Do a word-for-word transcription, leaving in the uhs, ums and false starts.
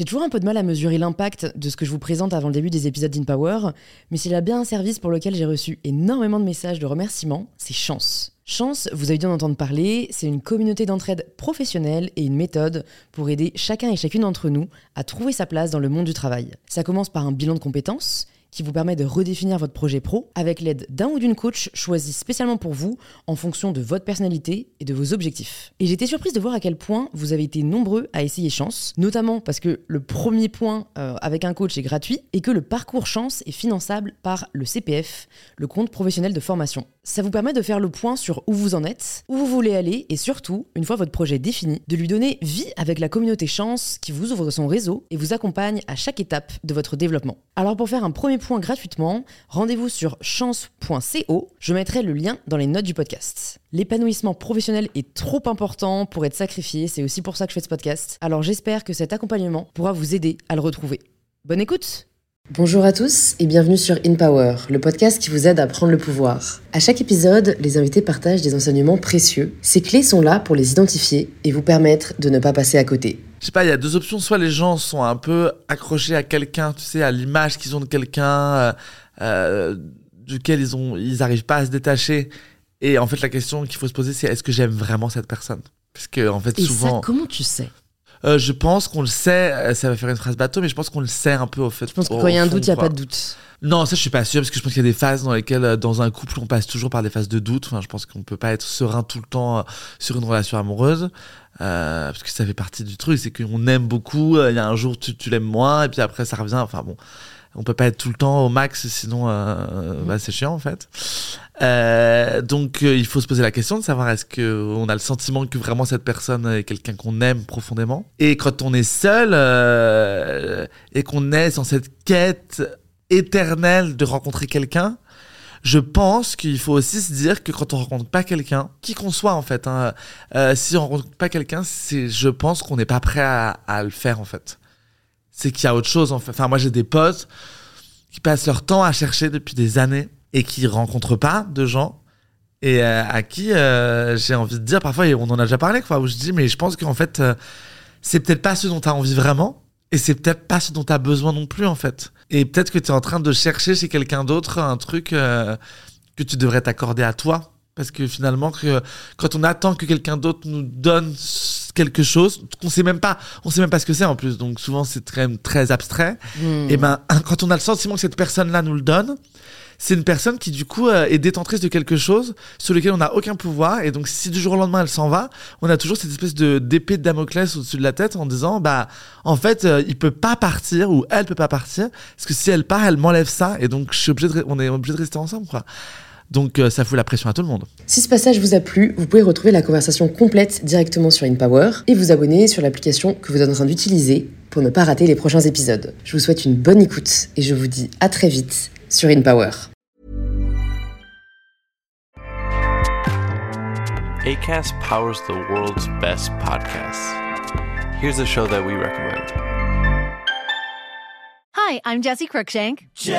J'ai toujours un peu de mal à mesurer l'impact de ce que je vous présente avant le début des épisodes d'InPower, mais s'il y a bien un service pour lequel j'ai reçu énormément de messages de remerciements, c'est Chance. Chance, vous avez dû en entendre parler, c'est une communauté d'entraide professionnelle et une méthode pour aider chacun et chacune d'entre nous à trouver sa place dans le monde du travail. Ça commence par un bilan de compétences qui vous permet de redéfinir votre projet pro avec l'aide d'un ou d'une coach choisie spécialement pour vous en fonction de votre personnalité et de vos objectifs. Et j'étais surprise de voir à quel point vous avez été nombreux à essayer Chance, notamment parce que le premier point euh, avec un coach est gratuit et que le parcours Chance est finançable par le C P F, le compte professionnel de formation. Ça vous permet de faire le point sur où vous en êtes, où vous voulez aller et surtout, une fois votre projet défini, de lui donner vie avec la communauté Chance qui vous ouvre son réseau et vous accompagne à chaque étape de votre développement. Alors pour faire un premier point gratuitement, rendez-vous sur chance point co, je mettrai le lien dans les notes du podcast. L'épanouissement professionnel est trop important pour être sacrifié, c'est aussi pour ça que je fais ce podcast, alors j'espère que cet accompagnement pourra vous aider à le retrouver. Bonne écoute! Bonjour à tous et bienvenue sur InPower, le podcast qui vous aide à prendre le pouvoir. À chaque épisode, les invités partagent des enseignements précieux. Ces clés sont là pour les identifier et vous permettre de ne pas passer à côté. Je sais pas, il y a deux options. Soit les gens sont un peu accrochés à quelqu'un, tu sais, à l'image qu'ils ont de quelqu'un euh, euh, duquel ils ont, ils arrivent pas à se détacher. Et en fait, la question qu'il faut se poser, c'est est-ce que j'aime vraiment cette personne ? Parce que en fait, et souvent. Ça, comment tu sais ? Euh, je pense qu'on le sait, ça va faire une phrase bateau, mais je pense qu'on le sait un peu au fait. Je pense que quand il y a un doute, il n'y a pas de doute. Non, ça je suis pas sûr, parce que je pense qu'il y a des phases dans lesquelles, dans un couple, on passe toujours par des phases de doute. Enfin, je pense qu'on peut pas être serein tout le temps sur une relation amoureuse, euh, parce que ça fait partie du truc, c'est qu'on aime beaucoup, il y a un jour tu, tu l'aimes moins, et puis après ça revient, enfin bon... On peut pas être tout le temps au max, sinon euh, mmh. bah, c'est chiant en fait. Euh, donc euh, il faut se poser la question de savoir est-ce qu'on a le sentiment que vraiment cette personne est quelqu'un qu'on aime profondément. Et quand on est seul euh, et qu'on est dans cette quête éternelle de rencontrer quelqu'un, je pense qu'il faut aussi se dire que quand on rencontre pas quelqu'un, qui qu'on soit en fait, hein, euh, si on rencontre pas quelqu'un, c'est, je pense qu'on n'est pas prêt à, à le faire en fait. C'est qu'il y a autre chose. En fait. Enfin, moi, j'ai des potes qui passent leur temps à chercher depuis des années et qui ne rencontrent pas de gens et euh, à qui euh, j'ai envie de dire, parfois, on en a déjà parlé, quoi, où je dis, mais je pense qu'en fait, euh, c'est peut-être pas ce dont tu as envie vraiment et c'est peut-être pas ce dont tu as besoin non plus, en fait. Et peut-être que tu es en train de chercher chez quelqu'un d'autre un truc euh, que tu devrais t'accorder à toi. Parce que finalement, que, quand on attend que quelqu'un d'autre nous donne quelque chose, qu'on sait même pas, on sait même pas ce que c'est en plus. Donc souvent, c'est très, très abstrait. Mmh. Et ben, quand on a le sentiment que cette personne-là nous le donne, c'est une personne qui du coup est détentrice de quelque chose sur lequel on n'a aucun pouvoir. Et donc, si du jour au lendemain elle s'en va, on a toujours cette espèce de d'épée de Damoclès au-dessus de la tête en disant, bah, en fait, euh, il peut pas partir ou elle peut pas partir parce que si elle part, elle m'enlève ça. Et donc, je suis obligé de, on est obligé de rester ensemble, quoi. Donc euh, ça fout la pression à tout le monde. Si ce passage vous a plu, vous pouvez retrouver la conversation complète directement sur InPower et vous abonner sur l'application que vous êtes en train d'utiliser pour ne pas rater les prochains épisodes. Je vous souhaite une bonne écoute et je vous dis à très vite sur InPower. Acast powers the world's best podcasts. Here's a show that we recommend. Hi, I'm Jesse Cruikshank. Jesse